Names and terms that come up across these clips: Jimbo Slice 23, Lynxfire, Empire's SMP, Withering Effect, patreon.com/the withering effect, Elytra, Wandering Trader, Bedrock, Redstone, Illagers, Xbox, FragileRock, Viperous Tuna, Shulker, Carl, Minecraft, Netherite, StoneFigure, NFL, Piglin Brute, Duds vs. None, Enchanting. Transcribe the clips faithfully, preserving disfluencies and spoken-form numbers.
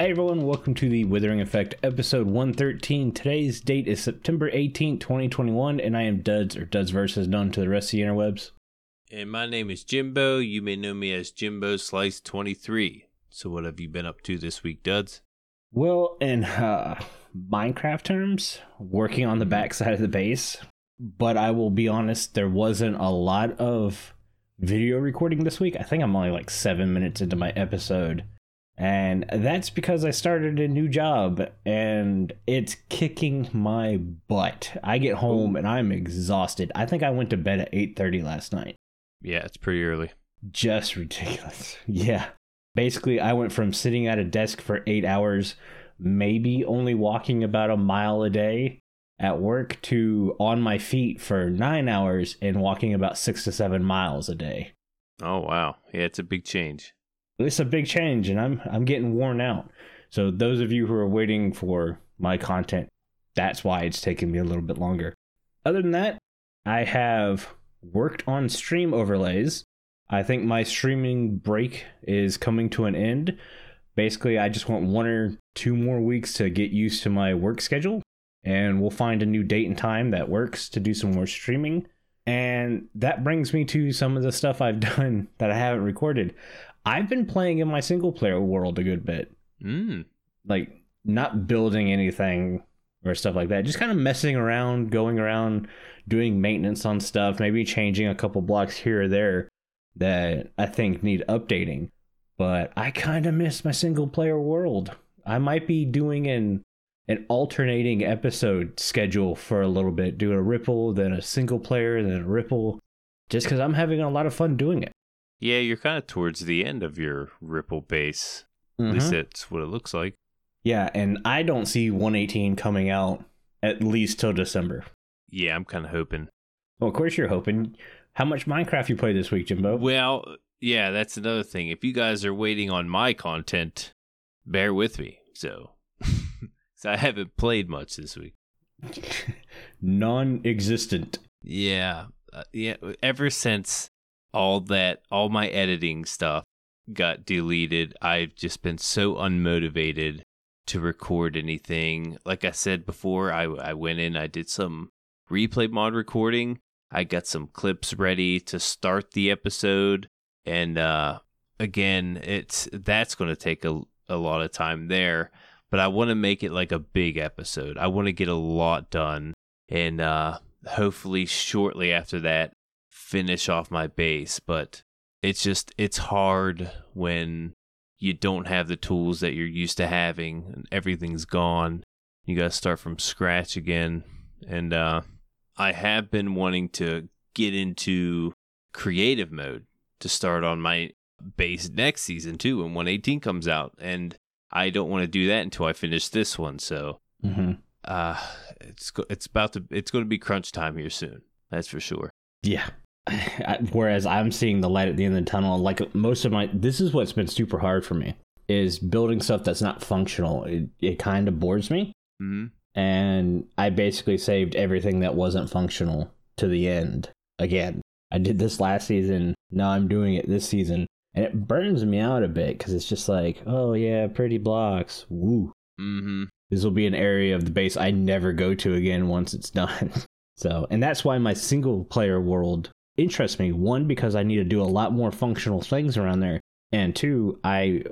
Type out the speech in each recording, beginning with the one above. Hey everyone, welcome to the Withering Effect episode one thirteen. Today's date is September eighteenth, twenty twenty-one, and I am Duds, or Duds versus. None to the rest of the interwebs. And my name is Jimbo. You may know me as Jimbo Slice twenty-three. So what have you been up to this week, Duds? Well, in uh, Minecraft terms, working on the backside of the base. But I will be honest, there wasn't a lot of video recording this week. I think I'm only like seven minutes into my episode. And that's because I started a new job and it's kicking my butt. I get home and I'm exhausted. I think I went to bed at eight thirty last night. Yeah, it's pretty early. Just ridiculous. Yeah. Basically, I went from sitting at a desk for eight hours, maybe only walking about a mile a day at work, to on my feet for nine hours and walking about six to seven miles a day. Oh, wow. Yeah, it's a big change. It's a big change, and I'm I'm getting worn out. So those of you who are waiting for my content, that's why it's taking me a little bit longer. Other than that, I have worked on stream overlays. I think my streaming break is coming to an end. Basically, I just want one or two more weeks to get used to my work schedule, and we'll find a new date and time that works to do some more streaming. And that brings me to some of the stuff I've done that I haven't recorded. I've been playing in my single player world a good bit. Mm. Like, not building anything or stuff like that. Just kind of messing around, going around, doing maintenance on stuff, maybe changing a couple blocks here or there that I think need updating. But I kind of miss my single player world. I might be doing an an alternating episode schedule for a little bit. Do a Ripple, then a single player, then a Ripple. Just because I'm having a lot of fun doing it. Yeah, you're kind of towards the end of your Ripple base. Mm-hmm. At least that's what it looks like. Yeah, and I don't see one eighteen coming out at least till December. Yeah, I'm kind of hoping. Well, of course you're hoping. How much Minecraft you play this week, Jimbo? Well, yeah, that's another thing. If you guys are waiting on my content, bear with me. So, so I haven't played much this week. Non-existent. Yeah, uh, yeah. Ever since all that, all my editing stuff got deleted, I've just been so unmotivated to record anything. Like I said before, I, I went in, I did some replay mod recording. I got some clips ready to start the episode. And uh, again, it's that's going to take a, a lot of time there. But I want to make it like a big episode. I want to get a lot done. And uh, hopefully shortly after that, finish off my base, but it's just it's hard when you don't have the tools that you're used to having and everything's gone. You gotta start from scratch again. And uh I have been wanting to get into creative mode to start on my base next season too when one eighteen comes out, and I don't want to do that until I finish this one. So mm-hmm. uh it's it's about to it's going to be crunch time here soon, that's for sure. Yeah. Whereas I'm seeing the light at the end of the tunnel. Like most of my, this is what's been super hard for me, is building stuff that's not functional. It it kind of bores me. Mm-hmm. And I basically saved everything that wasn't functional to the end. Again, I did this last season. Now I'm doing it this season. And it burns me out a bit because it's just like, oh yeah, pretty blocks. Woo. Mm-hmm. This will be an area of the base I never go to again once it's done. So, and that's why my single player world interests me. One, because I need to do a lot more functional things around there, and two, I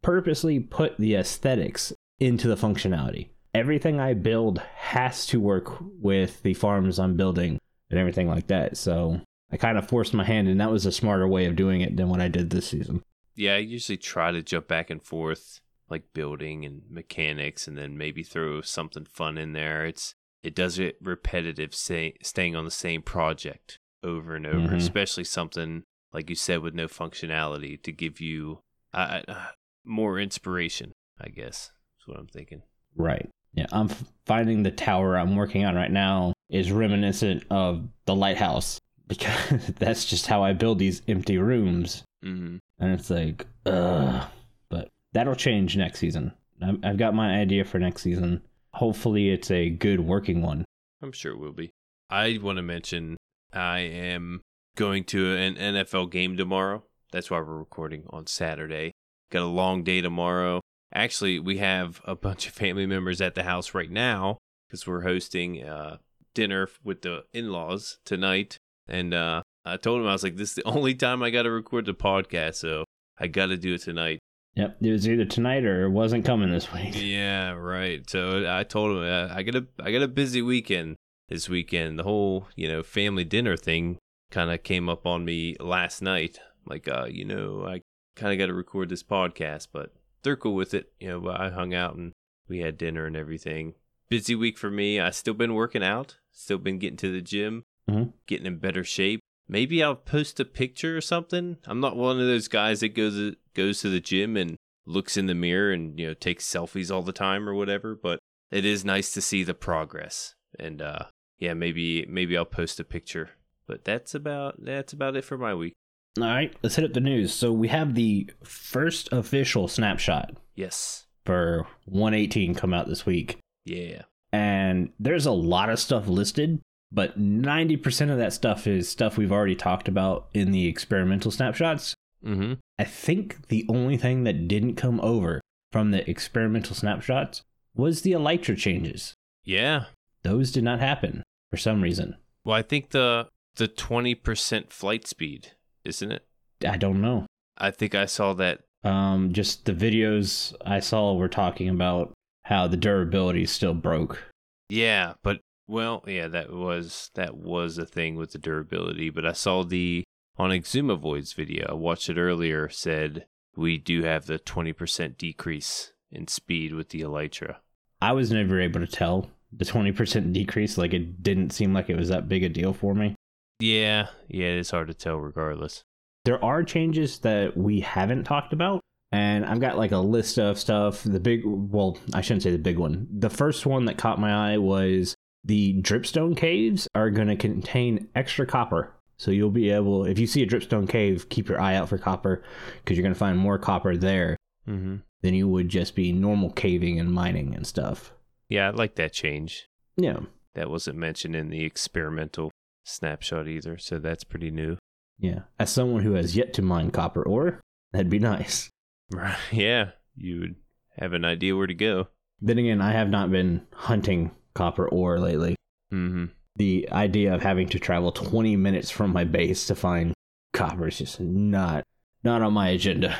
purposely put the aesthetics into the functionality. Everything I build has to work with the farms I'm building and everything like that, so I kind of forced my hand, and that was a smarter way of doing it than what I did this season. Yeah, I usually try to jump back and forth, like building and mechanics, and then maybe throw something fun in there. It's it does it repetitive, say, staying on the same project over and over, mm-hmm. especially something like you said with no functionality to give you uh, uh, more inspiration, I guess. That's what I'm thinking. Right. Yeah, I'm f- finding the tower I'm working on right now is reminiscent of the lighthouse, because that's just how I build these empty rooms. Mm-hmm. And it's like, ugh. But that'll change next season. I've, I've got my idea for next season. Hopefully it's a good working one. I'm sure it will be. I want to mention I am going to an N F L game tomorrow. That's why we're recording on Saturday. Got a long day tomorrow. Actually, we have a bunch of family members at the house right now because we're hosting uh, dinner with the in-laws tonight. And uh, I told him, I was like, this is the only time I got to record the podcast, so I got to do it tonight. Yep, it was either tonight or it wasn't coming this week. Yeah, right. So I told him, uh, I got a, I got a busy weekend this weekend. The whole, you know, family dinner thing kind of came up on me last night. Like, uh, you know, I kind of got to record this podcast, but they're cool with it. You know, I hung out and we had dinner and everything. Busy week for me. I still been working out. Still been getting to the gym. Mm-hmm. Getting in better shape. Maybe I'll post a picture or something. I'm not one of those guys that goes goes to the gym and looks in the mirror and, you know, takes selfies all the time or whatever. But it is nice to see the progress. And uh, yeah, maybe maybe I'll post a picture. But that's about that's about it for my week. All right, let's hit up the news. So we have the first official snapshot. Yes. For one eighteen come out this week. Yeah. And there's a lot of stuff listed, but ninety percent of that stuff is stuff we've already talked about in the experimental snapshots. Mm-hmm. I think the only thing that didn't come over from the experimental snapshots was the Elytra changes. Yeah. Those did not happen for some reason. Well, I think the the twenty percent flight speed, isn't it? I don't know. I think I saw that. Um, just the videos I saw were talking about how the durability still broke. Yeah, but well, yeah, that was that was a thing with the durability. But I saw the on Exhumavoid's video. I watched it earlier. Said we do have the twenty percent decrease in speed with the Elytra. I was never able to tell the twenty percent decrease. Like, it didn't seem like it was that big a deal for me. Yeah, yeah, it's hard to tell regardless. There are changes that we haven't talked about, and I've got like a list of stuff. The big, well, I shouldn't say the big one. The first one that caught my eye was the Dripstone Caves are going to contain extra copper. So you'll be able, if you see a Dripstone Cave, keep your eye out for copper, because you're going to find more copper there mm-hmm. than you would just be normal caving and mining and stuff. Yeah, I like that change. Yeah. That wasn't mentioned in the experimental snapshot either, so that's pretty new. Yeah, as someone who has yet to mine copper ore, that'd be nice. Right. Yeah, you would have an idea where to go. Then again, I have not been hunting copper ore lately. Mm-hmm. The idea of having to travel twenty minutes from my base to find copper is just not not on my agenda.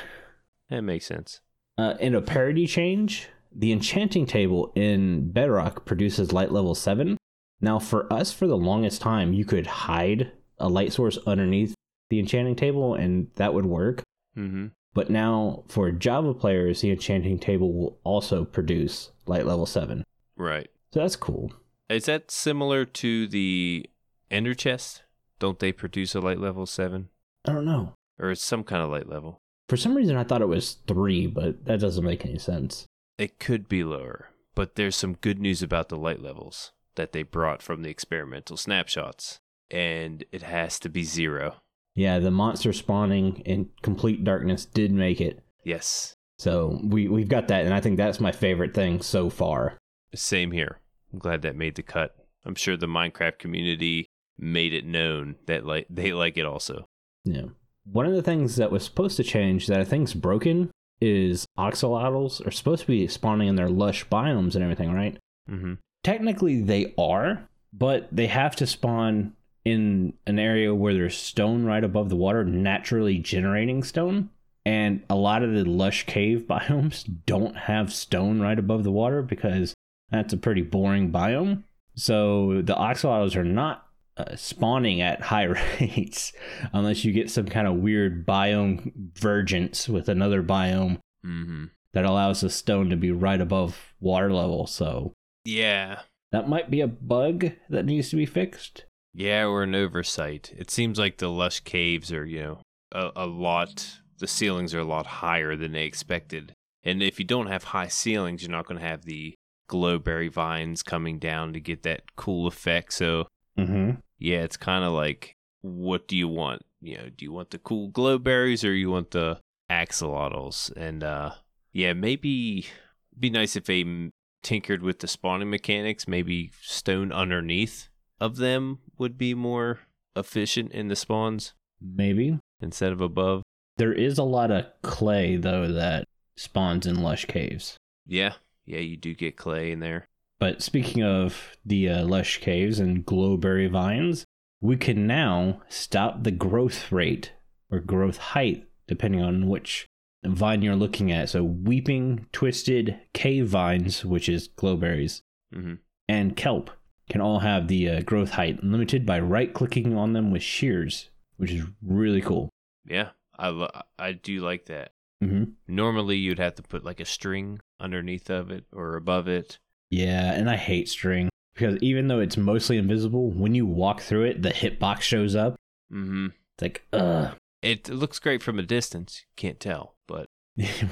That makes sense. Uh, in a parity change, the enchanting table in Bedrock produces light level seven. Now, for us, for the longest time, you could hide a light source underneath the enchanting table, and that would work. Mm-hmm. But now, for Java players, the enchanting table will also produce light level seven. Right. So that's cool. Is that similar to the Ender Chest? Don't they produce a light level seven? I don't know. Or it's some kind of light level. For some reason, I thought it was three, but that doesn't make any sense. It could be lower, but there's some good news about the light levels that they brought from the experimental snapshots, and it has to be zero. Yeah, the monster spawning in complete darkness did make it. Yes. So we, we've got that, and I think that's my favorite thing so far. Same here. I'm glad that made the cut. I'm sure the Minecraft community made it known that like they like it also. Yeah. One of the things that was supposed to change that I think's broken is axolotls are supposed to be spawning in their lush biomes and everything, right? Mm-hmm. Technically, they are, but they have to spawn in an area where there's stone right above the water, naturally generating stone. And a lot of the lush cave biomes don't have stone right above the water because that's a pretty boring biome. So the axolotls are not uh, spawning at high rates unless you get some kind of weird biome vergence with another biome mm-hmm. that allows the stone to be right above water level. So yeah. That might be a bug that needs to be fixed. Yeah, or an oversight. It seems like the lush caves are, you know, a, a lot, the ceilings are a lot higher than they expected. And if you don't have high ceilings, you're not going to have the glowberry vines coming down to get that cool effect. So, mm-hmm. yeah, it's kind of like, what do you want? You know, do you want the cool glowberries or you want the axolotls? And, uh, yeah, maybe it'd be nice if a tinkered with the spawning mechanics. Maybe stone underneath of them would be more efficient in the spawns, maybe, instead of above. There is a lot of clay though that spawns in lush caves. Yeah. Yeah, you do get clay in there. But speaking of the uh, lush caves and glowberry vines, we can now stop the growth rate or growth height, depending on which vine you're looking at. So weeping, twisted, cave vines, which is glowberries, mm-hmm. and kelp can all have the uh, growth height limited by right-clicking on them with shears, which is really cool. Yeah, I, lo- I do like that. Mm-hmm. Normally, you'd have to put like a string underneath of it or above it. Yeah, and I hate string because even though it's mostly invisible, when you walk through it, the hitbox shows up. Mm-hmm. It's like, ugh. It looks great from a distance. Can't tell, but...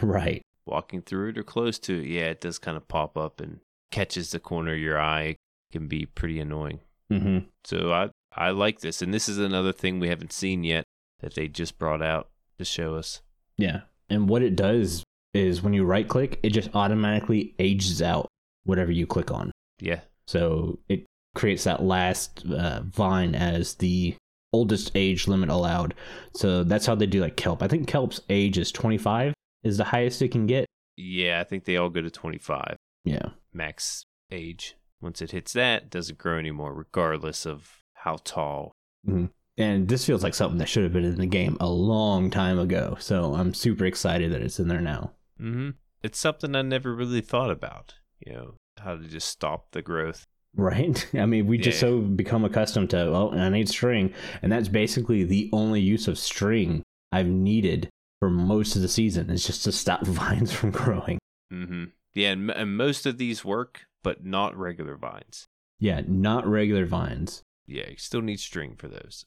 right. Walking through it or close to it, yeah, it does kind of pop up and catches the corner of your eye. Can be pretty annoying. Mm-hmm. So I, I like this. And this is another thing we haven't seen yet that they just brought out to show us. Yeah. And what it does is when you right click, it just automatically ages out whatever you click on. Yeah. So it creates that last uh, vine as the oldest age limit allowed. So that's how they do like kelp. I think kelp's age is twenty-five is the highest it can get. Yeah. I think they all go to twenty-five. Yeah. Max age. Once it hits that, it doesn't grow anymore, regardless of how tall. Mm-hmm. And this feels like something that should have been in the game a long time ago. So I'm super excited that it's in there now. Mm-hmm. It's something I never really thought about, you know, how to just stop the growth. Right. I mean, we yeah. just so become accustomed to, oh, I need string. And that's basically the only use of string I've needed for most of the season is just to stop vines from growing. Mm-hmm. Yeah, and, and most of these work. But not regular vines. Yeah, not regular vines. Yeah, you still need string for those,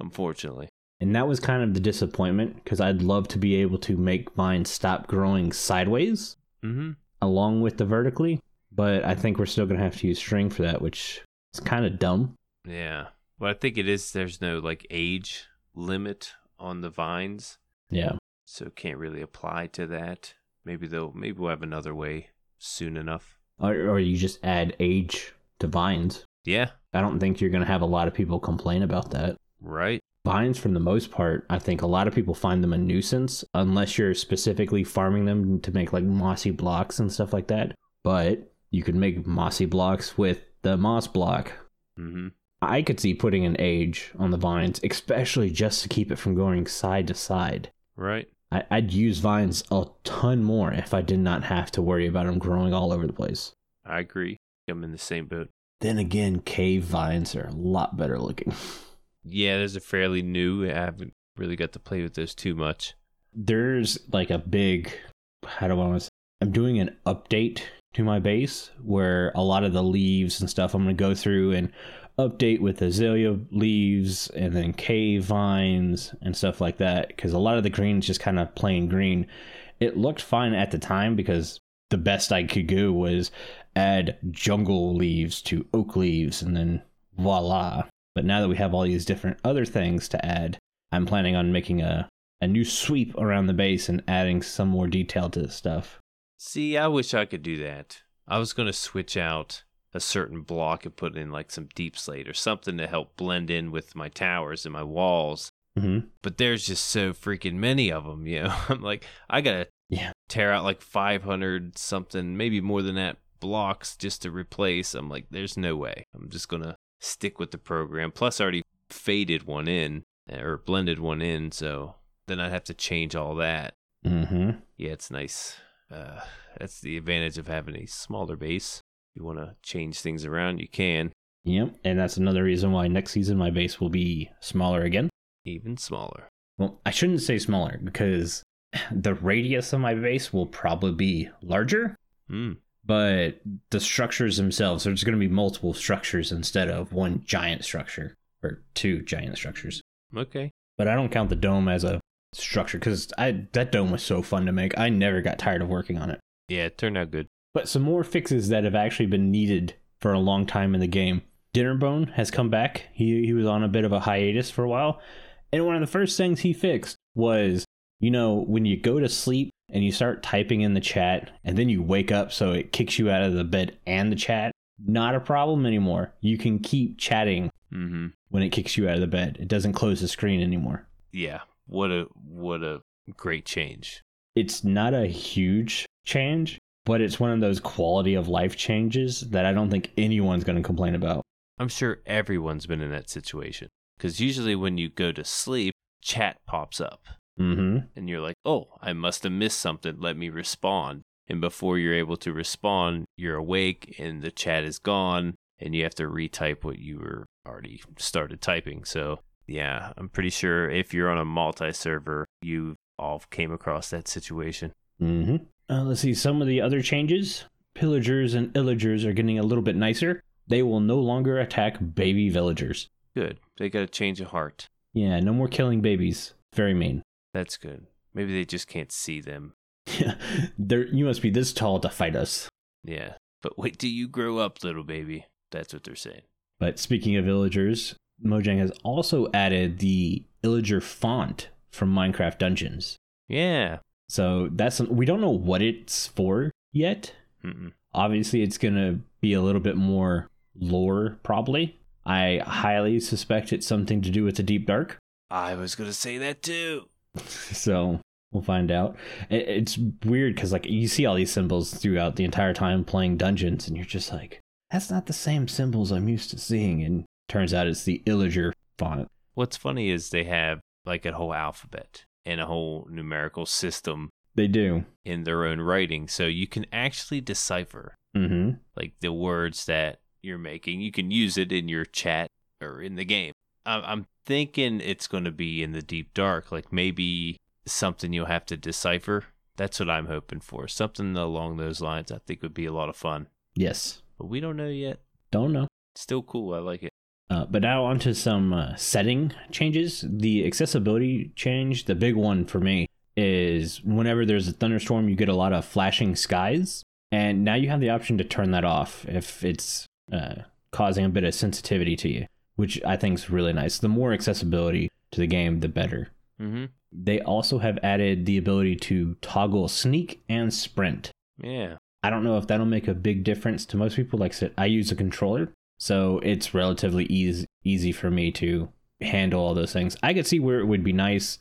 unfortunately. And that was kind of the disappointment, because I'd love to be able to make vines stop growing sideways, mm-hmm. along with the vertically, but I think we're still going to have to use string for that, which is kind of dumb. Yeah, well, I think it is, there's no, like, age limit on the vines. Yeah. So can't really apply to that. Maybe they'll, maybe we'll have another way soon enough. Or, or you just add age to vines. Yeah. I don't think you're going to have a lot of people complain about that. Right. Vines, for the most part, I think a lot of people find them a nuisance unless you're specifically farming them to make like mossy blocks and stuff like that. But you could make mossy blocks with the moss block. Mm-hmm. I could see putting an age on the vines, especially just to keep it from going side to side. Right. I'd use vines a ton more if I did not have to worry about them growing all over the place. I agree. I'm in the same boat. Then again, cave vines are a lot better looking. Yeah, those are fairly new. I haven't really got to play with those too much. There's like a big, how do I want to say, I'm doing an update to my base where a lot of the leaves and stuff I'm going to go through and update with azalea leaves and then cave vines and stuff like that, because a lot of the green is just kind of plain green. It looked fine at the time because the best I could do was add jungle leaves to oak leaves and then voila. But now that we have all these different other things to add, I'm planning on making a, a new sweep around the base and adding some more detail to this stuff. See, I wish I could do that. I was going to switch out a certain block and put in like some deep slate or something to help blend in with my towers and my walls. Mm-hmm. But there's just so freaking many of them, you know. I'm like, I gotta yeah. tear out like five hundred something, maybe more than that, blocks just to replace. I'm like, there's no way. I'm just gonna stick with the program. Plus, I already faded one in or blended one in, so then I'd have to change all that. Mm-hmm. Yeah, it's nice. Uh, that's the advantage of having a smaller base. You want to change things around, you can. Yep, and that's another reason why next season my base will be smaller again. Even smaller. Well, I shouldn't say smaller, because the radius of my base will probably be larger, mm. but the structures themselves, there's going to be multiple structures instead of one giant structure, or two giant structures. Okay. But I don't count the dome as a structure, because I that dome was so fun to make. I never got tired of working on it. Yeah, it turned out good. But some more fixes that have actually been needed for a long time in the game. Dinnerbone has come back. He he was on a bit of a hiatus for a while. And one of the first things he fixed was, you know, when you go to sleep and you start typing in the chat and then you wake up so it kicks you out of the bed and the chat, not a problem anymore. You can keep chatting mm-hmm. when it kicks you out of the bed. It doesn't close the screen anymore. Yeah, what a what a great change. it's not a huge change, but it's one of those quality of life changes that I don't think anyone's going to complain about. I'm sure everyone's been in that situation, because usually when you go to sleep, chat pops up. Mm-hmm. And you're like, oh, I must have missed something. Let me respond. And before you're able to respond, you're awake and the chat is gone and you have to retype what you were already started typing. So yeah, I'm pretty sure if you're on a multi-server, you all came across that situation. Mm-hmm. Uh, let's see some of the other changes. Pillagers and Illagers are getting a little bit nicer. They will no longer attack baby villagers. Good. They got a change of heart. Yeah, no more killing babies. Very mean. That's good. Maybe they just can't see them. Yeah, you must be this tall to fight us. Yeah, but wait till you grow up, little baby. That's what they're saying. But speaking of Illagers, Mojang has also added the Illager font from Minecraft Dungeons. Yeah. So that's we don't know what it's for yet. Mm-mm. Obviously, it's going to be a little bit more lore, probably. I highly suspect it's something to do with the Deep Dark. I was going to say that too. So we'll find out. It's weird because like you see all these symbols throughout the entire time playing Dungeons, and you're just like, that's not the same symbols I'm used to seeing. And turns out it's the Illager font. What's funny is they have like a whole alphabet and a whole numerical system. They do in their own writing, so you can actually decipher mm-hmm. like the words that you're making. You can use it in your chat or in the game. I'm thinking it's going to be in the Deep Dark, like maybe something you'll have to decipher. That's what I'm hoping for. Something along those lines I think would be a lot of fun. Yes. But we don't know yet. Don't know. Still cool. I like it. Uh, but now onto some uh, setting changes. The accessibility change, the big one for me, is whenever there's a thunderstorm, you get a lot of flashing skies. And now you have the option to turn that off if it's uh, causing a bit of sensitivity to you, which I think is really nice. The more accessibility to the game, the better. Mm-hmm. They also have added the ability to toggle sneak and sprint. Yeah. I don't know if that'll make a big difference to most people. Like I said, I use a controller, so it's relatively easy easy for me to handle all those things. I could see where it would be nice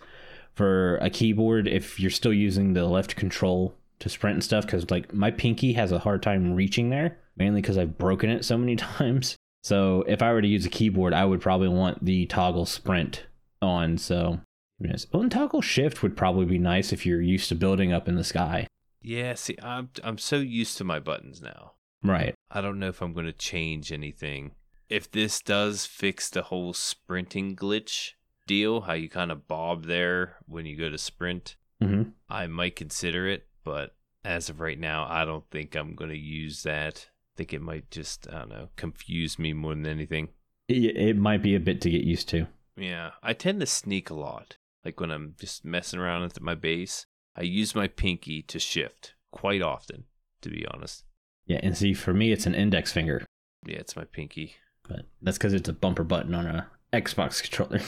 for a keyboard if you're still using the left control to sprint and stuff, because like my pinky has a hard time reaching there, mainly because I've broken it so many times. So if I were to use a keyboard, I would probably want the toggle sprint on. So yes. Oh, and toggle shift would probably be nice if you're used to building up in the sky. Yeah, see, I'm I'm so used to my buttons now. Right. I don't know if I'm going to change anything. If this does fix the whole sprinting glitch deal, how you kind of bob there when you go to sprint, mm-hmm. I might consider it. But as of right now, I don't think I'm going to use that. I think it might just, I don't know, confuse me more than anything. It, it might be a bit to get used to. Yeah, I tend to sneak a lot. Like when I'm just messing around at my base, I use my pinky to shift quite often, to be honest. Yeah, and see, for me, it's an index finger. Yeah, it's my pinky. But that's because it's a bumper button on a Xbox controller.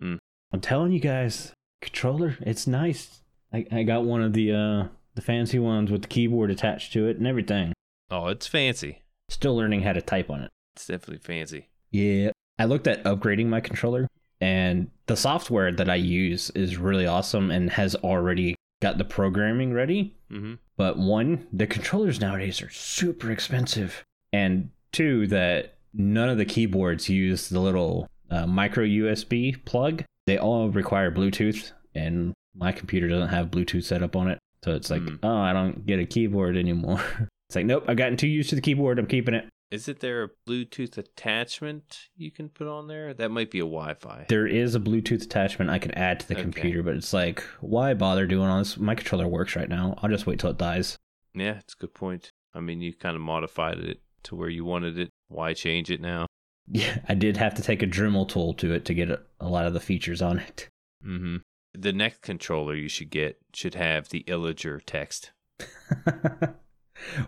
Mm. I'm telling you guys, controller, it's nice. I, I got one of the uh, the fancy ones with the keyboard attached to it and everything. Oh, it's fancy. Still learning how to type on it. It's definitely fancy. Yeah. I looked at upgrading my controller, and the software that I use is really awesome and has already got the programming ready. Mm-hmm. But one, the controllers nowadays are super expensive. And two, that none of the keyboards use the little uh, micro U S B plug. They all require Bluetooth, and my computer doesn't have Bluetooth set up on it. So it's like, mm. oh, I don't get a keyboard anymore. It's like, nope, I've gotten too used to the keyboard. I'm keeping it. Is it there a Bluetooth attachment you can put on there? That might be a Wi-Fi. There is a Bluetooth attachment I can add to the okay. computer, but it's like, why bother doing all this? My controller works right now. I'll just wait till it dies. Yeah, it's a good point. I mean, you kind of modified it to where you wanted it. Why change it now? Yeah, I did have to take a Dremel tool to it to get a lot of the features on it. Mm-hmm. The next controller you should get should have the Illager text.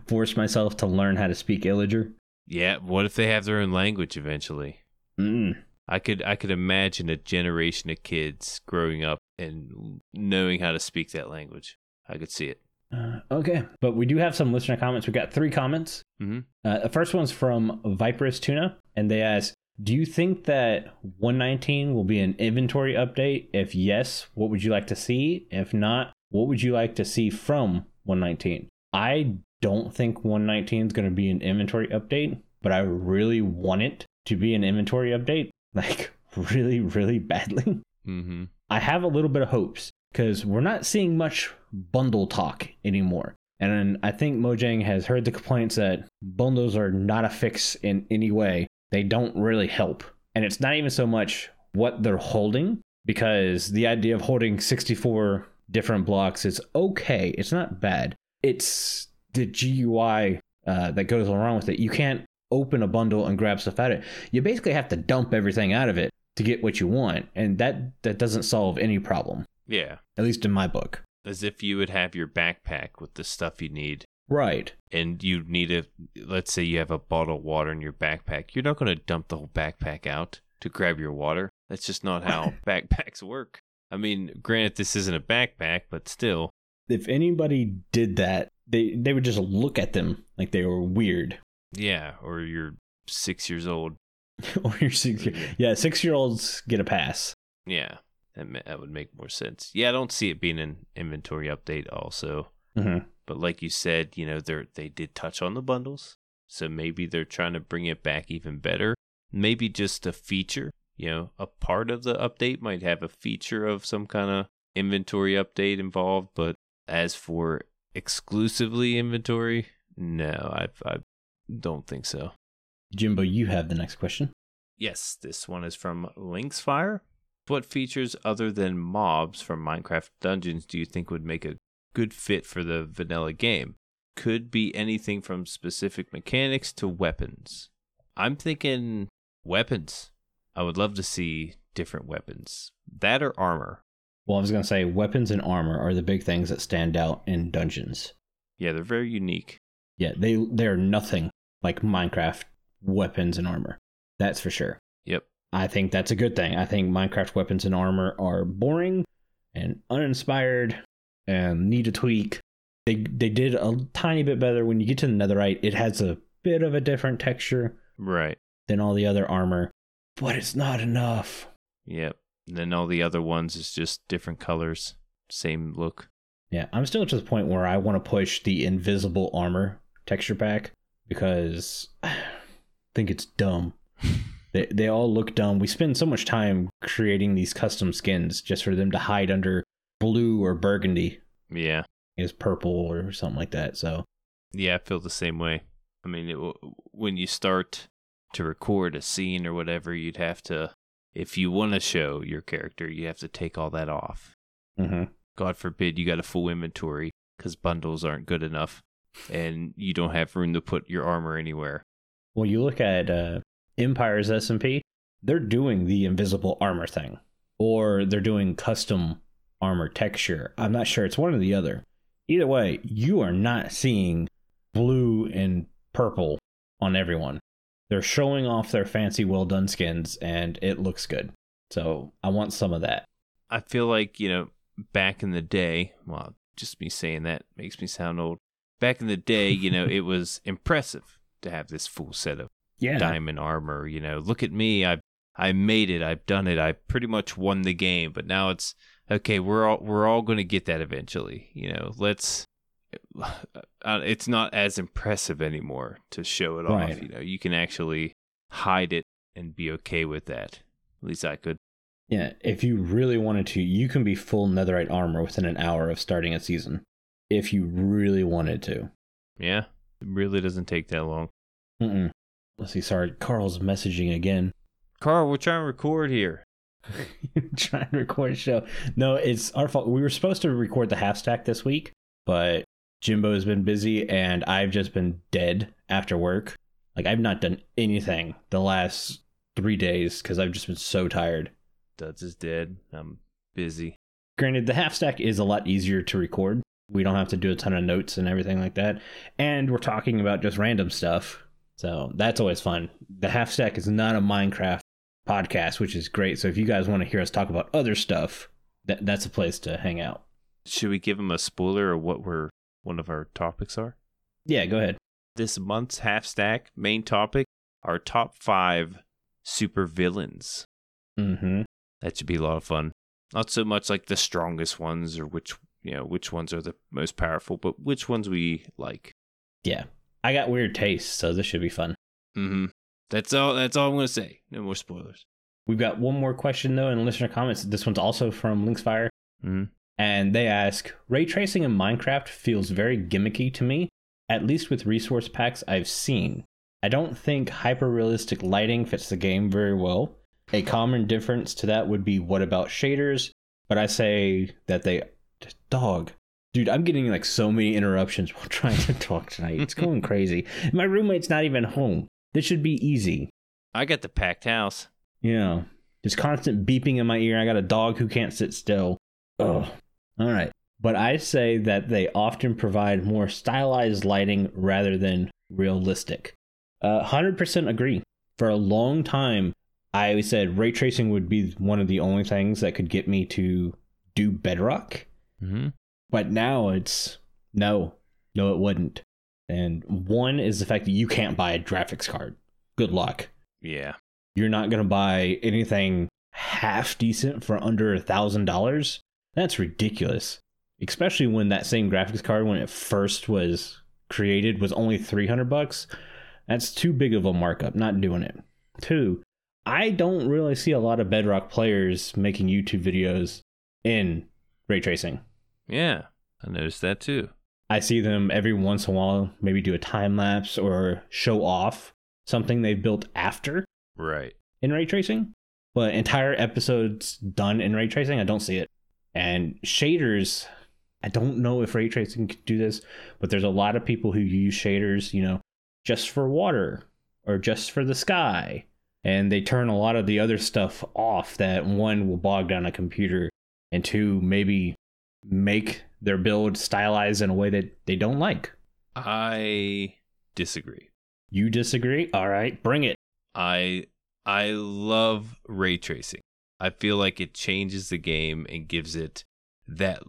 Force myself to learn how to speak Illager. Yeah, what if they have their own language eventually? Mm. I could I could imagine a generation of kids growing up and knowing how to speak that language. I could see it. Uh, okay, but we do have some listener comments. We've got three comments. Mm-hmm. Uh, the first one's from Viperous Tuna, and they ask, do you think that one nineteen will be an inventory update? If yes, what would you like to see? If not, what would you like to see from one nineteen? I don't think one nineteen is going to be an inventory update, but I really want it to be an inventory update, like really, really badly. Mm-hmm. I have a little bit of hopes because we're not seeing much bundle talk anymore. And I think Mojang has heard the complaints that bundles are not a fix in any way. They don't really help. And it's not even so much what they're holding, because the idea of holding sixty-four different blocks is okay. It's not bad. It's the G U I uh, that goes along with it. You can't open a bundle and grab stuff out of it. You basically have to dump everything out of it to get what you want. And that, that doesn't solve any problem. Yeah. At least in my book. As if you would have your backpack with the stuff you need. Right. And you need a, let's say you have a bottle of water in your backpack. You're not going to dump the whole backpack out to grab your water. That's just not how backpacks work. I mean, granted, this isn't a backpack, but still. If anybody did that, they, they would just look at them like they were weird. Yeah, or you're six years old. or you're six years old. Yeah, six-year-olds get a pass. Yeah, that, that would make more sense. Yeah, I don't see it being an inventory update also. Mm-hmm. But like you said, you know, they they did touch on the bundles. So maybe they're trying to bring it back even better. Maybe just a feature. You know, a part of the update might have a feature of some kind of inventory update involved, but as for exclusively inventory, no, I I don't think so. Jimbo, you have the next question. Yes, this one is from Lynxfire. What features other than mobs from Minecraft Dungeons do you think would make a good fit for the vanilla game? Could be anything from specific mechanics to weapons. I'm thinking weapons. I would love to see different weapons. That or armor. Well, I was going to say weapons and armor are the big things that stand out in Dungeons. Yeah, they're very unique. Yeah, they, they're nothing like Minecraft weapons and armor. That's for sure. Yep. I think that's a good thing. I think Minecraft weapons and armor are boring and uninspired and need a tweak. They, they did a tiny bit better. When you get to the Netherite, it has a bit of a different texture. Right. Than all the other armor. But it's not enough. Yep. And then all the other ones is just different colors, same look. Yeah, I'm still to the point where I want to push the invisible armor texture back because I think it's dumb. they they all look dumb. We spend so much time creating these custom skins just for them to hide under blue or burgundy. Yeah. It's purple or something like that, so. Yeah, I feel the same way. I mean, it, when you start to record a scene or whatever, you'd have to, if you want to show your character, you have to take all that off. Mm-hmm. God forbid you got a full inventory because bundles aren't good enough and you don't have room to put your armor anywhere. Well, you look at uh, Empire's S M P, they're doing the invisible armor thing, or they're doing custom armor texture. I'm not sure. It's one or the other. Either way, you are not seeing blue and purple on everyone. They're showing off their fancy, well-done skins, and it looks good. So I want some of that. I feel like, you know, back in the day, well, just me saying that makes me sound old. Back in the day, you know, it was impressive to have this full set of yeah. diamond armor. You know, look at me. I I made it. I've done it. I pretty much won the game. But now it's, okay, we're all, we're all going to get that eventually. You know, let's... Uh, it's not as impressive anymore to show it right off. You know, you can actually hide it and be okay with that. At least I could. Yeah, if you really wanted to, you can be full Netherite armor within an hour of starting a season. If you really wanted to. Yeah, it really doesn't take that long. Mm-mm. Let's see, sorry, Carl's messaging again. Carl, we're trying to record here. Trying to record a show. No, it's our fault. We were supposed to record the half stack this week, but Jimbo has been busy, and I've just been dead after work. Like, I've not done anything the last three days because I've just been so tired. Duds is dead. I'm busy. Granted, the half stack is a lot easier to record. We don't have to do a ton of notes and everything like that. And we're talking about just random stuff. So that's always fun. The half stack is not a Minecraft podcast, which is great. So if you guys want to hear us talk about other stuff, that that's a place to hang out. Should we give them a spoiler or what we're... one of our topics are? Yeah, go ahead. This month's half stack main topic are top five super villains. Mm-hmm. That should be a lot of fun. Not so much like the strongest ones or which you know, which ones are the most powerful, but which ones we like. Yeah. I got weird tastes, so this should be fun. Mm-hmm. That's all, that's all I'm going to say. No more spoilers. We've got one more question, though, in listener comments. This one's also from Lynxfire. Mm-hmm. And they ask, ray tracing in Minecraft feels very gimmicky to me, at least with resource packs I've seen. I don't think hyper-realistic lighting fits the game very well. A common difference to that would be what about shaders? But I say that they... Dog. Dude, I'm getting like so many interruptions while trying to talk tonight. It's going crazy. My roommate's not even home. This should be easy. I got the packed house. Yeah. There's constant beeping in my ear. I got a dog who can't sit still. Ugh. All right. But I say that they often provide more stylized lighting rather than realistic. Uh, one hundred percent agree. For a long time, I said ray tracing would be one of the only things that could get me to do Bedrock. Mm-hmm. But now it's, no, no, it wouldn't. And one is the fact that you can't buy a graphics card. Good luck. Yeah. You're not going to buy anything half decent for under one thousand dollars. That's ridiculous. Especially when that same graphics card, when it first was created, was only three hundred bucks. That's too big of a markup. Not doing it. Two, I don't really see a lot of Bedrock players making YouTube videos in ray tracing. Yeah, I noticed that too. I see them every once in a while, maybe do a time lapse or show off something they've built after. Right. In ray tracing. But entire episodes done in ray tracing, I don't see it. And shaders, I don't know if ray tracing could do this, but there's a lot of people who use shaders, you know, just for water or just for the sky. And they turn a lot of the other stuff off that, one, will bog down a computer, and two, maybe make their build stylized in a way that they don't like. I disagree. You disagree? All right, bring it. I I love ray tracing. I feel like it changes the game and gives it that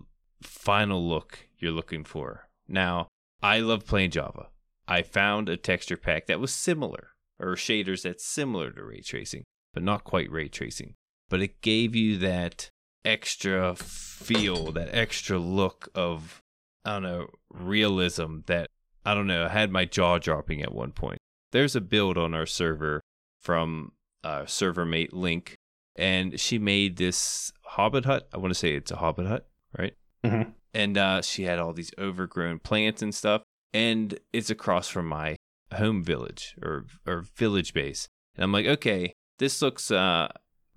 final look you're looking for. Now, I love playing Java. I found a texture pack that was similar, or shaders that's similar to ray tracing, but not quite ray tracing. But it gave you that extra feel, that extra look of, I don't know, realism that, I don't know, had my jaw dropping at one point. There's a build on our server from uh, server mate Link, and she made this hobbit hut. I want to say it's a hobbit hut, right? Mm-hmm. And uh, she had all these overgrown plants and stuff, and it's across from my home village or, or village base. And I'm like, okay, this looks... Uh,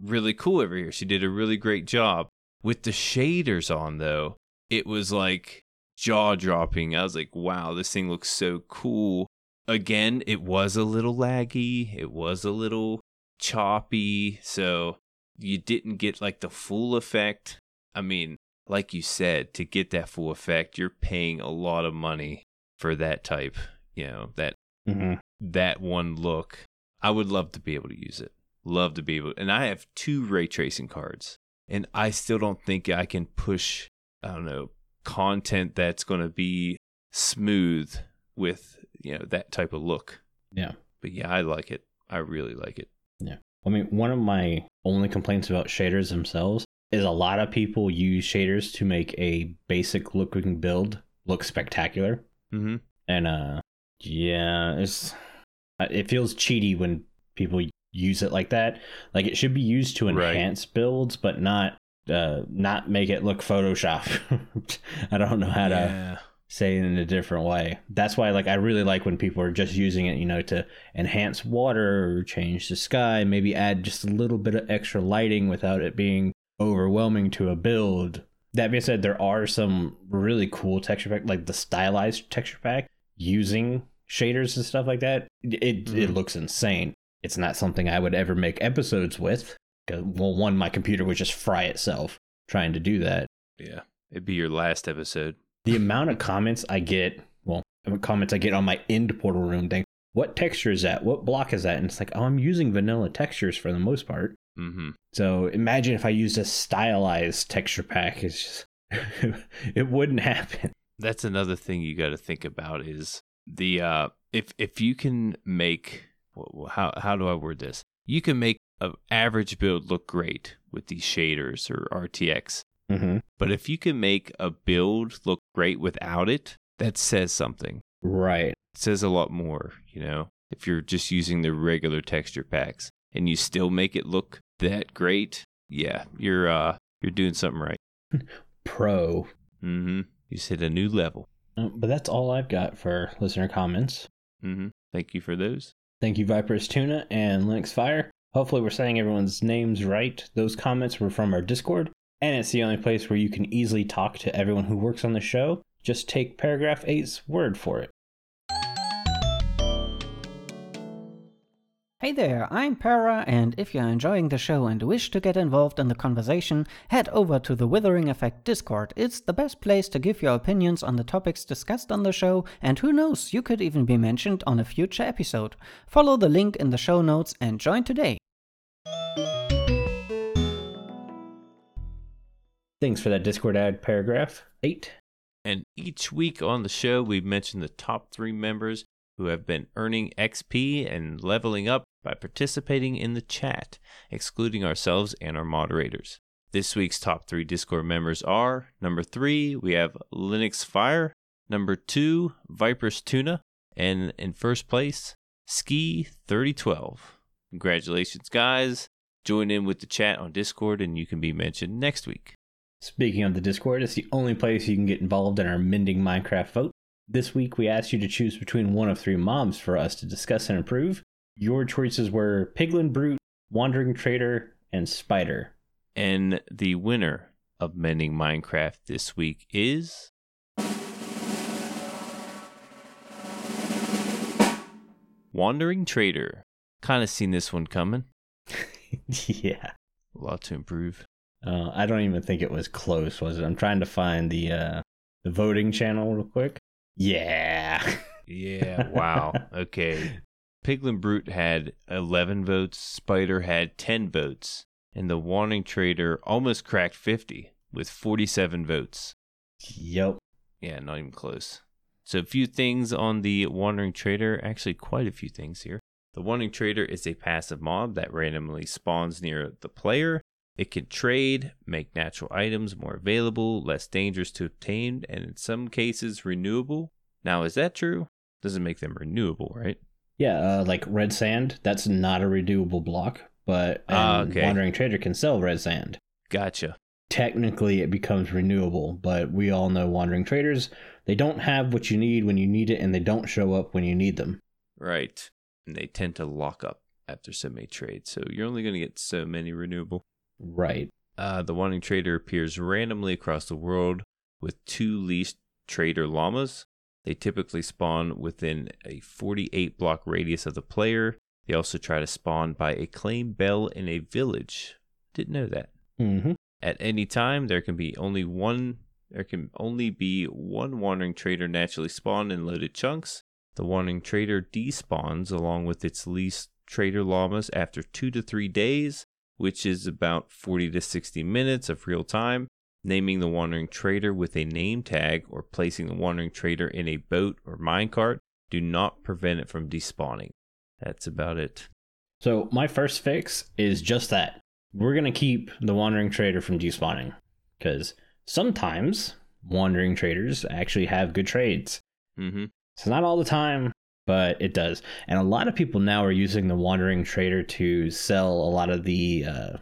really cool over here. She did a really great job. With the shaders on, though, it was like jaw-dropping. I was like, wow, this thing looks so cool. Again, it was a little laggy. It was a little choppy. So you didn't get like the full effect. I mean, like you said, to get that full effect, you're paying a lot of money for that type, you know, that mm-hmm. that one look. I would love to be able to use it. Love to be able, and I have two ray tracing cards, and I still don't think I can push, I don't know, content that's going to be smooth with, you know, that type of look. Yeah. But yeah, I like it. I really like it. Yeah. I mean, one of my only complaints about shaders themselves is a lot of people use shaders to make a basic looking build look spectacular. Mm-hmm. And, uh, yeah, it's, it feels cheaty when people use it like that. Like, it should be used to enhance right. builds, but not uh not make it look Photoshop. I don't know how yeah. to say it in a different way. That's why, like, I really like when people are just using it, you know, to enhance water or change the sky, maybe add just a little bit of extra lighting without it being overwhelming to a build. That being said, there are some really cool texture pack, like the stylized texture pack using shaders and stuff like that. It mm. it looks insane. It's not something I would ever make episodes with. Well, one, my computer would just fry itself trying to do that. Yeah, it'd be your last episode. The amount of comments I get, well, comments I get on my end portal room thing, what texture is that? What block is that? And it's like, oh, I'm using vanilla textures for the most part. Mm-hmm. So imagine if I used a stylized texture pack. It's just, it wouldn't happen. That's another thing you got to think about is the, uh, if if you can make... How how do I word this? You can make an average build look great with these shaders or R T X, Mm-hmm. But if you can make a build look great without it, that says something. Right. It says a lot more, you know, if you're just using the regular texture packs and you still make it look that great. Yeah, you're uh, you're doing something right. Pro. Mm-hmm. You just hit a new level. Um, but that's all I've got for listener comments. Mm-hmm. Thank you for those. Thank you, Viperous Tuna and Lynxfire. Hopefully we're saying everyone's names right. Those comments were from our Discord, and it's the only place where you can easily talk to everyone who works on the show. Just take paragraph eight's word for it. Hey there, I'm Para, and if you're enjoying the show and wish to get involved in the conversation, head over to the Withering Effect Discord. It's the best place to give your opinions on the topics discussed on the show, and who knows, you could even be mentioned on a future episode. Follow the link in the show notes and join today. Thanks for that Discord ad, paragraph eight. And each week on the show, we mention the top three members who have been earning X P and leveling up by participating in the chat, excluding ourselves and our moderators. This week's top three Discord members are, number three, we have Lynxfire, number two, Viperous Tuna, and in first place, Ski thirty twelve. Congratulations, guys. Join in with the chat on Discord and you can be mentioned next week. Speaking of the Discord, it's the only place you can get involved in our Mending Minecraft vote. This week, we asked you to choose between one of three mobs for us to discuss and improve. Your choices were Piglin Brute, Wandering Trader, and Spider. And the winner of Mending Minecraft this week is... Wandering Trader. Kind of seen this one coming. Yeah. A lot to improve. Uh, I don't even think it was close, was it? I'm trying to find the uh, the voting channel real quick. Yeah. Yeah, wow. Okay. Piglin Brute had eleven votes, Spider had ten votes, and the Wandering Trader almost cracked fifty with forty-seven votes. Yep. Yeah, not even close. So a few things on the Wandering Trader, actually quite a few things here. The Wandering Trader is a passive mob that randomly spawns near the player. It can trade, make natural items more available, less dangerous to obtain, and in some cases renewable. Now, is that true? Doesn't make them renewable, right? Yeah, uh, like red sand, that's not a renewable block, but a uh, okay. Wandering Trader can sell red sand. Gotcha. Technically, it becomes renewable, but we all know Wandering Traders, they don't have what you need when you need it, and they don't show up when you need them. Right, and they tend to lock up after so many trades, so you're only going to get so many renewable. Right. Uh, the Wandering Trader appears randomly across the world with two leashed trader llamas. They typically spawn within a forty-eight block radius of the player. They also try to spawn by a claim bell in a village. Didn't know that. Mm-hmm. At any time, there can be only one. There can only be one Wandering Trader naturally spawned in loaded chunks. The Wandering Trader despawns along with its leashed trader llamas after two to three days, which is about forty to sixty minutes of real time. Naming the Wandering Trader with a name tag or placing the Wandering Trader in a boat or minecart do not prevent it from despawning. That's about it. So my first fix is just that. We're going to keep the Wandering Trader from despawning, because sometimes Wandering Traders actually have good trades. Mm-hmm. It's not all the time, but it does. And a lot of people now are using the Wandering Trader to sell a lot of the uh,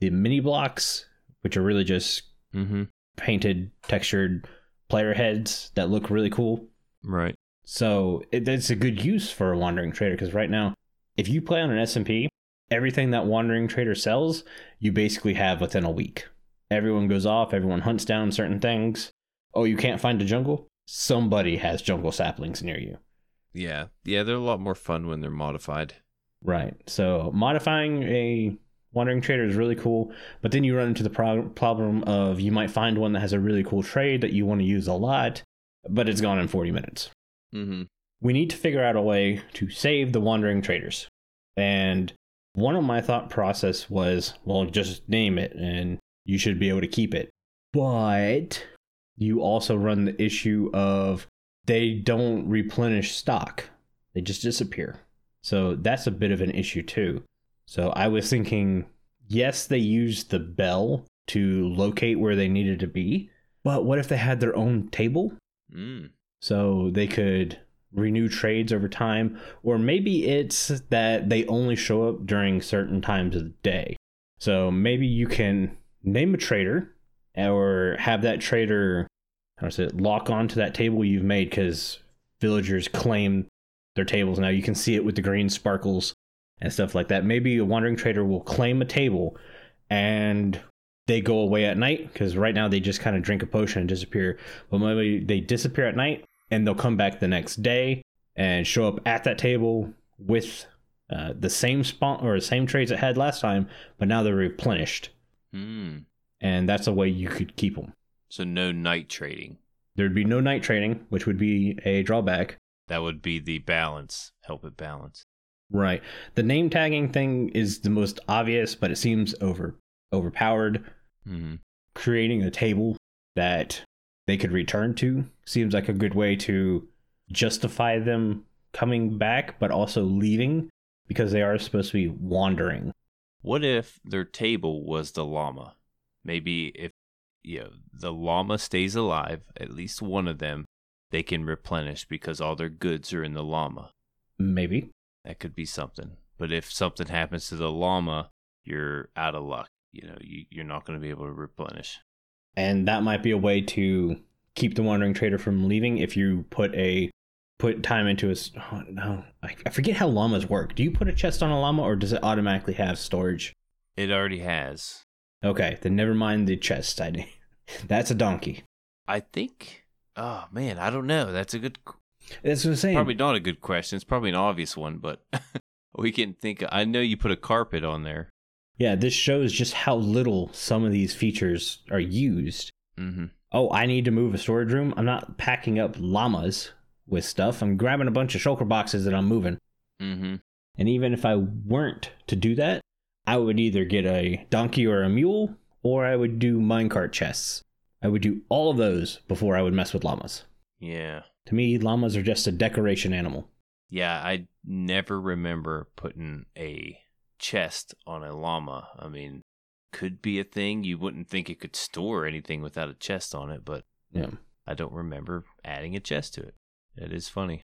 the mini blocks, which are really just mm-hmm. painted, textured player heads that look really cool. Right. So it, it's a good use for a Wandering Trader, because right now, if you play on an S M P, everything that Wandering Trader sells, you basically have within a week. Everyone goes off, everyone hunts down certain things. Oh, you can't find a jungle? Somebody has jungle saplings near you. Yeah, yeah, they're a lot more fun when they're modified. Right, so modifying a Wandering Trader is really cool, but then you run into the pro- problem of you might find one that has a really cool trade that you want to use a lot, but it's gone in forty minutes. Mm-hmm. We need to figure out a way to save the Wandering Traders. And one of my thought process was, well, just name it and you should be able to keep it. But you also run the issue of they don't replenish stock. They just disappear. So that's a bit of an issue too. So I was thinking, yes, they use the bell to locate where they needed to be. But what if they had their own table? Mm. So they could renew trades over time, or maybe it's that they only show up during certain times of the day. So maybe you can name a trader or have that trader, how to lock onto that table you've made, because villagers claim their tables now. You can see it with the green sparkles and stuff like that. Maybe a wandering trader will claim a table and they go away at night, because right now they just kind of drink a potion and disappear. But maybe they disappear at night and they'll come back the next day and show up at that table with uh, the same spawn or the same trades it had last time, but now they're replenished. Mm. And that's a way you could keep them. So no night trading. There'd be no night trading, which would be a drawback. That would be the balance. Help it balance. Right. The name tagging thing is the most obvious, but it seems over overpowered. Mm-hmm. Creating a table that they could return to seems like a good way to justify them coming back, but also leaving, because they are supposed to be wandering. What if their table was the llama? Maybe if you know, the llama stays alive, at least one of them, they can replenish because all their goods are in the llama. Maybe. That could be something. But if something happens to the llama, you're out of luck. You know, you, you're not going to be able to replenish. And that might be a way to keep the wandering trader from leaving if you put a put time into his. Oh, no, I, I forget how llamas work. Do you put a chest on a llama, or does it automatically have storage? It already has. Okay, then never mind the chest idea. That's a donkey. I think. Oh man, I don't know. That's a good. That's what I'm saying. Probably not a good question. It's probably an obvious one, but we can think. I know you put a carpet on there. Yeah, this shows just how little some of these features are used. Mm-hmm. Oh, I need to move a storage room. I'm not packing up llamas with stuff. I'm grabbing a bunch of shulker boxes that I'm moving. Mm-hmm. And even if I weren't to do that, I would either get a donkey or a mule, or I would do minecart chests. I would do all of those before I would mess with llamas. Yeah. To me, llamas are just a decoration animal. Yeah, I never remember putting a chest on a llama. I mean, could be a thing. You wouldn't think it could store anything without a chest on it, but yeah. I don't remember adding a chest to it. It is funny.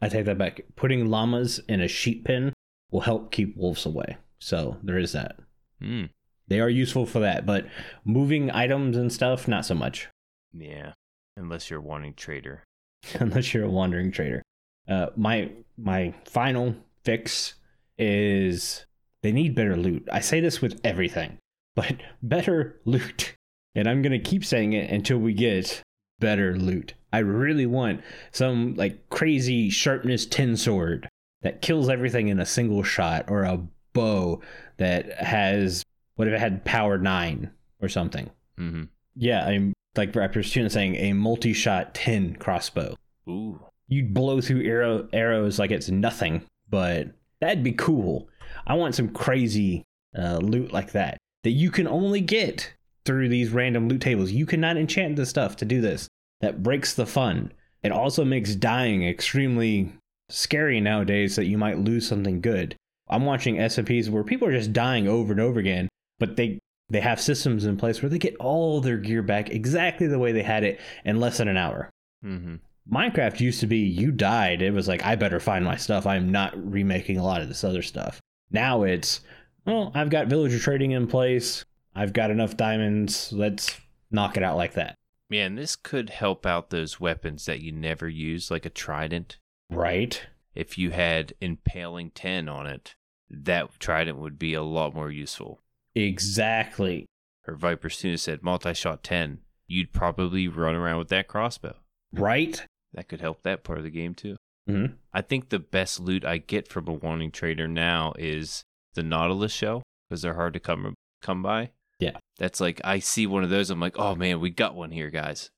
I take that back. Putting llamas in a sheep pen will help keep wolves away. So there is that. Mm. They are useful for that, but moving items and stuff, not so much. Yeah, unless you're a wandering trader. Unless you're a wandering trader. Uh, my my final fix is... They need better loot. I say this with everything, but better loot. And I'm going to keep saying it until we get better loot. I really want some like crazy sharpness ten sword that kills everything in a single shot, or a bow that has, what if it had power nine or something? Mm-hmm. Yeah, I'm like Viperous Tuna saying a multi-shot ten crossbow. Ooh. You'd blow through arrow, arrows like it's nothing, but that'd be cool. I want some crazy uh, loot like that, that you can only get through these random loot tables. You cannot enchant this stuff to do this. That breaks the fun. It also makes dying extremely scary nowadays, that you might lose something good. I'm watching S M Ps where people are just dying over and over again, but they, they have systems in place where they get all their gear back exactly the way they had it in less than an hour. Mm-hmm. Minecraft used to be, you died. It was like, I better find my stuff. I'm not remaking a lot of this other stuff. Now it's, well, I've got villager trading in place. I've got enough diamonds. Let's knock it out like that. Yeah, and this could help out those weapons that you never use, like a trident. Right. If you had Impaling ten on it, that trident would be a lot more useful. Exactly. Or Viperous Tuna said, multi-shot ten. You'd probably run around with that crossbow. Right. That could help that part of the game, too. Mm-hmm. I think the best loot I get from a wandering trader now is the Nautilus shell, because they're hard to come come by. Yeah. That's like, I see one of those, I'm like, oh man, we got one here, guys.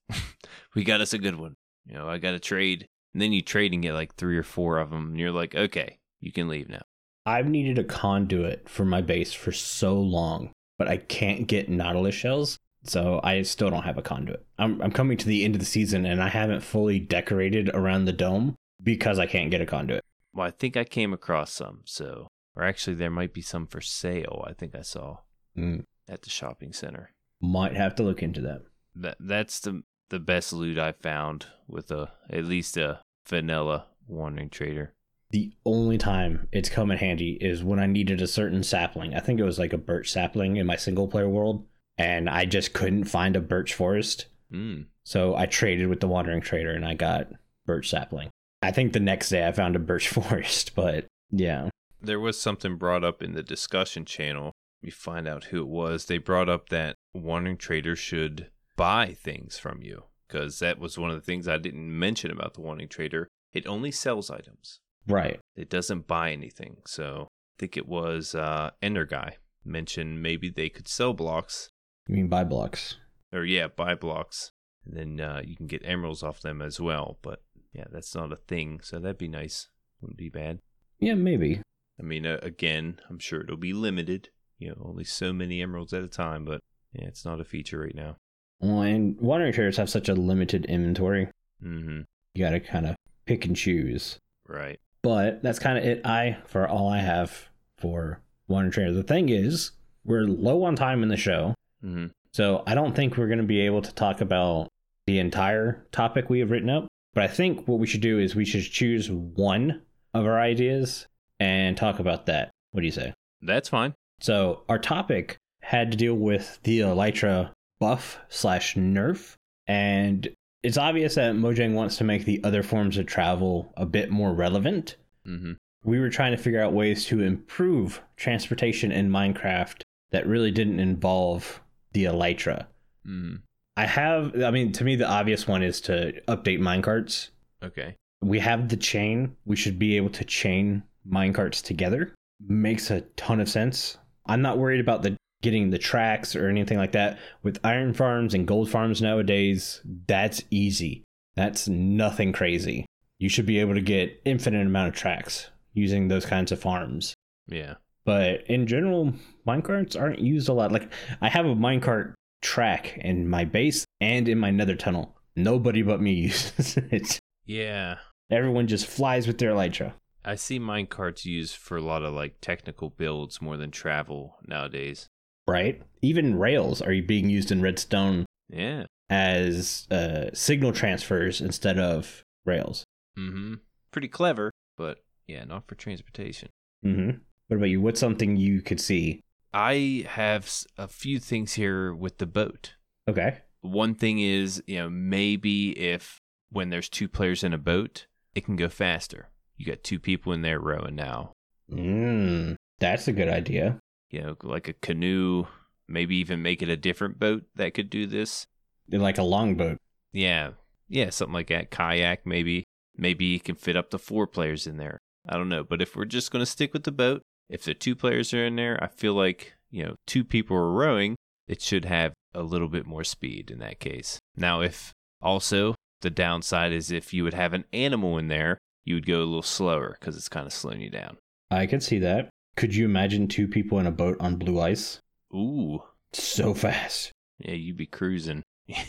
We got us a good one. You know, I got to trade. And then you trade and get like three or four of them, and you're like, okay, you can leave now. I've needed a conduit for my base for so long, but I can't get Nautilus shells, so I still don't have a conduit. I'm I'm coming to the end of the season, and I haven't fully decorated around the dome, because I can't get a conduit. Well, I think I came across some, so... Or actually, there might be some for sale, I think I saw. Mm. At the shopping center. Might have to look into that. that that's the the best loot I found with a at least a vanilla Wandering Trader. The only time it's come in handy is when I needed a certain sapling. I think it was like a birch sapling in my single player world, and I just couldn't find a birch forest. Mm. So I traded with the Wandering Trader and I got birch sapling. I think the next day I found a birch forest, but yeah. There was something brought up in the discussion channel. Let me find out who it was. They brought up that Wandering Trader should buy things from you, because that was one of the things I didn't mention about the Wandering Trader. It only sells items. Right. It doesn't buy anything. So I think it was uh, Ender Guy mentioned maybe they could sell blocks. You mean buy blocks? Or yeah, buy blocks. And then uh, you can get emeralds off them as well. But yeah, that's not a thing. So that'd be nice. Wouldn't be bad. Yeah, maybe. I mean, uh, again, I'm sure it'll be limited. You know, only so many emeralds at a time. But yeah, it's not a feature right now. Well, and Wandering Traders have such a limited inventory. Mm-hmm. You gotta kind of pick and choose. Right. But that's kind of it I for all I have for Wandering Trader. The thing is, we're low on time in the show. Mm-hmm. So I don't think we're going to be able to talk about the entire topic we have written up. But I think what we should do is we should choose one of our ideas and talk about that. What do you say? That's fine. So our topic had to deal with the Elytra buff slash nerf. And it's obvious that Mojang wants to make the other forms of travel a bit more relevant. Mm-hmm. We were trying to figure out ways to improve transportation in Minecraft that really didn't involve the Elytra. Mm. I have, I mean, to me, the obvious one is to update minecarts. Okay. We have the chain. We should be able to chain minecarts together. Makes a ton of sense. I'm not worried about the getting the tracks or anything like that. With iron farms and gold farms nowadays, that's easy. That's nothing crazy. You should be able to get infinite amount of tracks using those kinds of farms. Yeah. But in general, minecarts aren't used a lot. Like, I have a minecart track in my base and in my nether tunnel. Nobody but me uses it. Yeah. Everyone just flies with their Elytra. I see minecarts used for a lot of, like, technical builds more than travel nowadays. Right? Even rails are being used in redstone yeah. as uh, signal transfers instead of rails. Mm-hmm. Pretty clever, but, yeah, not for transportation. Mm-hmm. What about you? What's something you could see? I have a few things here with the boat. Okay. One thing is, you know, maybe if when there's two players in a boat, it can go faster. You got two people in there rowing now. Mm, that's a good idea. You know, like a canoe, maybe even make it a different boat that could do this. Like a longboat. Yeah. Yeah, something like that. Kayak, maybe. Maybe it can fit up to four players in there. I don't know. But if we're just going to stick with the boat, if the two players are in there, I feel like, you know, two people are rowing, it should have a little bit more speed in that case. Now, if also the downside is if you would have an animal in there, you would go a little slower because it's kind of slowing you down. I could see that. Could you imagine two people in a boat on blue ice? Ooh. So fast. Yeah, you'd be cruising. Yeah,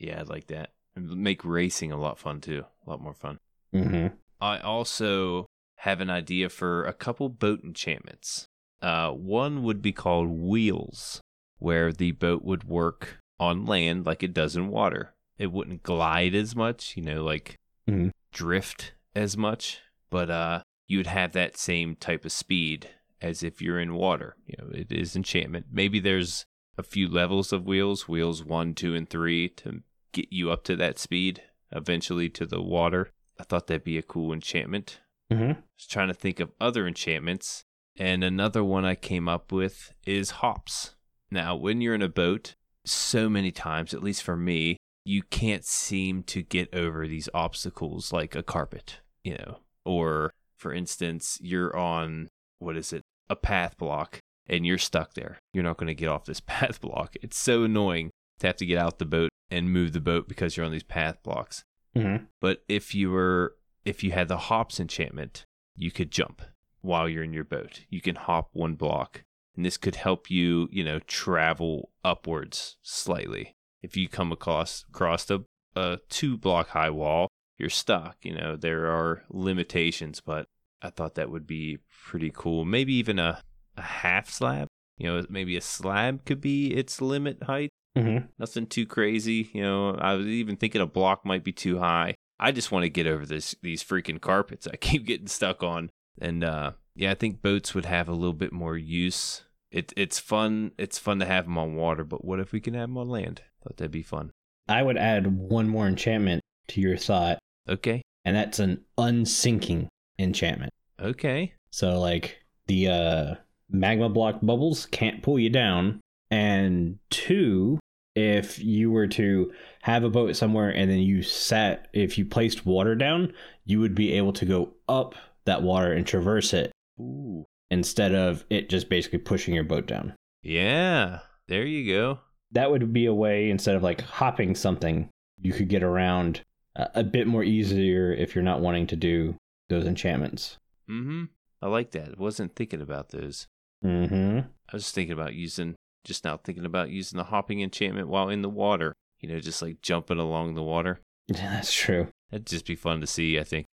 I'd like that. It'd make racing a lot fun too. A lot more fun. Mm-hmm. I also have an idea for a couple boat enchantments. Uh, one would be called wheels, where the boat would work on land like it does in water. It wouldn't glide as much, you know, like mm-hmm. drift as much, but uh, you'd have that same type of speed as if you're in water. You know, it is enchantment. Maybe there's a few levels of wheels, wheels one, two, and three to get you up to that speed, eventually to the water. I thought that'd be a cool enchantment. Mm-hmm. I was trying to think of other enchantments, and another one I came up with is hops. Now, when you're in a boat, so many times, at least for me, you can't seem to get over these obstacles like a carpet, you know, or for instance, you're on, what is it, a path block, and you're stuck there. You're not going to get off this path block. It's so annoying to have to get out the boat and move the boat because you're on these path blocks. Mm-hmm. But if you were... If you had the hops enchantment, you could jump while you're in your boat. You can hop one block, and this could help you, you know, travel upwards slightly. If you come across, across a, a two-block high wall, you're stuck. You know, there are limitations, but I thought that would be pretty cool. Maybe even a, a half slab You know, maybe a slab could be its limit height. Mm-hmm. Nothing too crazy. You know, I was even thinking a block might be too high. I just want to get over this these freaking carpets I keep getting stuck on. And uh, yeah, I think boats would have a little bit more use. It, it's fun. It's fun to have them on water, but what if we can have them on land? I thought that'd be fun. I would add one more enchantment to your thought. Okay. And that's an unsinking enchantment. Okay. So like the uh, magma block bubbles can't pull you down. And two, if you were to have a boat somewhere and then you sat, if you placed water down, you would be able to go up that water and traverse it. Ooh. Instead of it just basically pushing your boat down. Yeah, there you go. That would be a way, instead of like hopping something, you could get around a, a bit more easier if you're not wanting to do those enchantments. Mm-hmm. I like that. I wasn't thinking about those. Mm-hmm. I was thinking about using, just now thinking about using the hopping enchantment while in the water. You know, just like jumping along the water. Yeah, that's true. That'd just be fun to see, I think.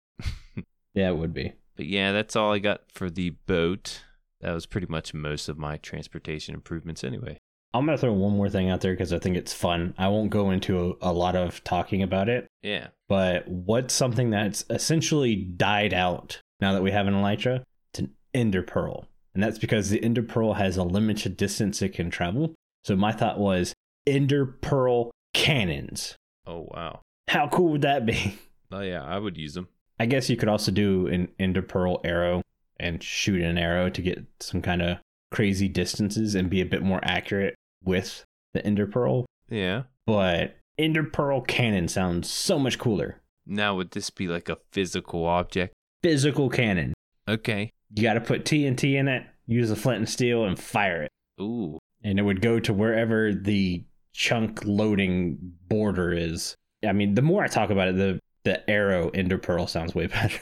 Yeah, it would be. But yeah, that's all I got for the boat. That was pretty much most of my transportation improvements anyway. I'm going to throw one more thing out there because I think it's fun. I won't go into a, a lot of talking about it. Yeah. But what's something that's essentially died out now that we have an Elytra? It's an Ender Pearl. And that's because the Ender Pearl has a limited distance it can travel. So my thought was Ender Pearl cannons. Oh, wow. How cool would that be? Oh, yeah, I would use them. I guess you could also do an Ender Pearl arrow and shoot an arrow to get some kind of crazy distances and be a bit more accurate with the Ender Pearl. Yeah. But Ender Pearl cannon sounds so much cooler. Now, would this be like a physical object? Physical cannon. Okay. You got to put T N T in it, use a flint and steel, and fire it. Ooh. And it would go to wherever the chunk loading border is. I mean, the more I talk about it, the The arrow Ender Pearl sounds way better.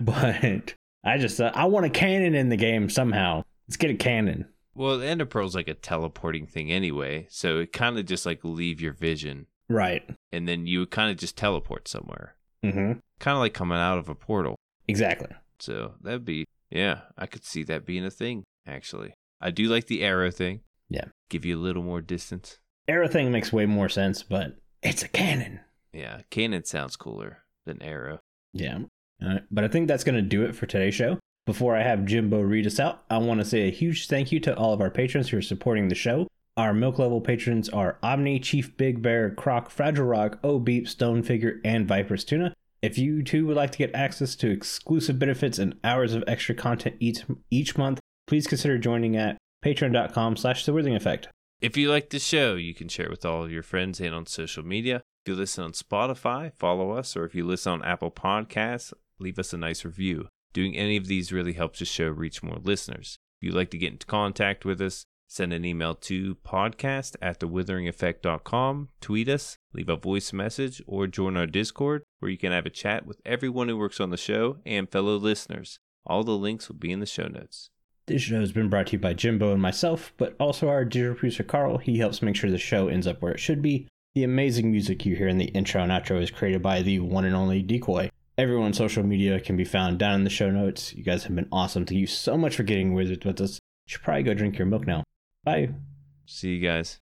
But I just thought, I want a cannon in the game somehow. Let's get a cannon. Well, the Ender Pearl's like a teleporting thing anyway, so it kind of just like leave your vision. Right. And then you would kind of just teleport somewhere. Mm-hmm. Kind of like coming out of a portal. Exactly. So that'd be, yeah, I could see that being a thing, actually. I do like the arrow thing. Yeah. Give you a little more distance. Arrow thing makes way more sense, but it's a cannon. Yeah, cannon sounds cooler than arrow. Yeah, uh, but I think that's going to do it for today's show. Before I have Jimbo read us out, I want to say a huge thank you to all of our patrons who are supporting the show. Our milk level patrons are Aubni, ChiefBigBear, Crock, FragileRock, ohbeep, StoneFigure, and Viperous Tuna. If you too would like to get access to exclusive benefits and hours of extra content each, each month, please consider joining at patreon.com slash the Withering Effect. If you like the show, you can share it with all of your friends and on social media. If you listen on Spotify, follow us, or if you listen on Apple Podcasts, leave us a nice review. Doing any of these really helps the show reach more listeners. If you'd like to get into contact with us, send an email to podcast at thewithering effect dot com, tweet us, leave a voice message, or join our Discord, where you can have a chat with everyone who works on the show and fellow listeners. All the links will be in the show notes. This show has been brought to you by Jimbo and myself, but also our digital producer Carl. He helps make sure the show ends up where it should be. The amazing music you hear in the intro and outro is created by the one and only Decoy. Everyone's social media can be found down in the show notes. You guys have been awesome. Thank you so much for getting wizards with us. You should probably go drink your milk now. Bye. See you guys.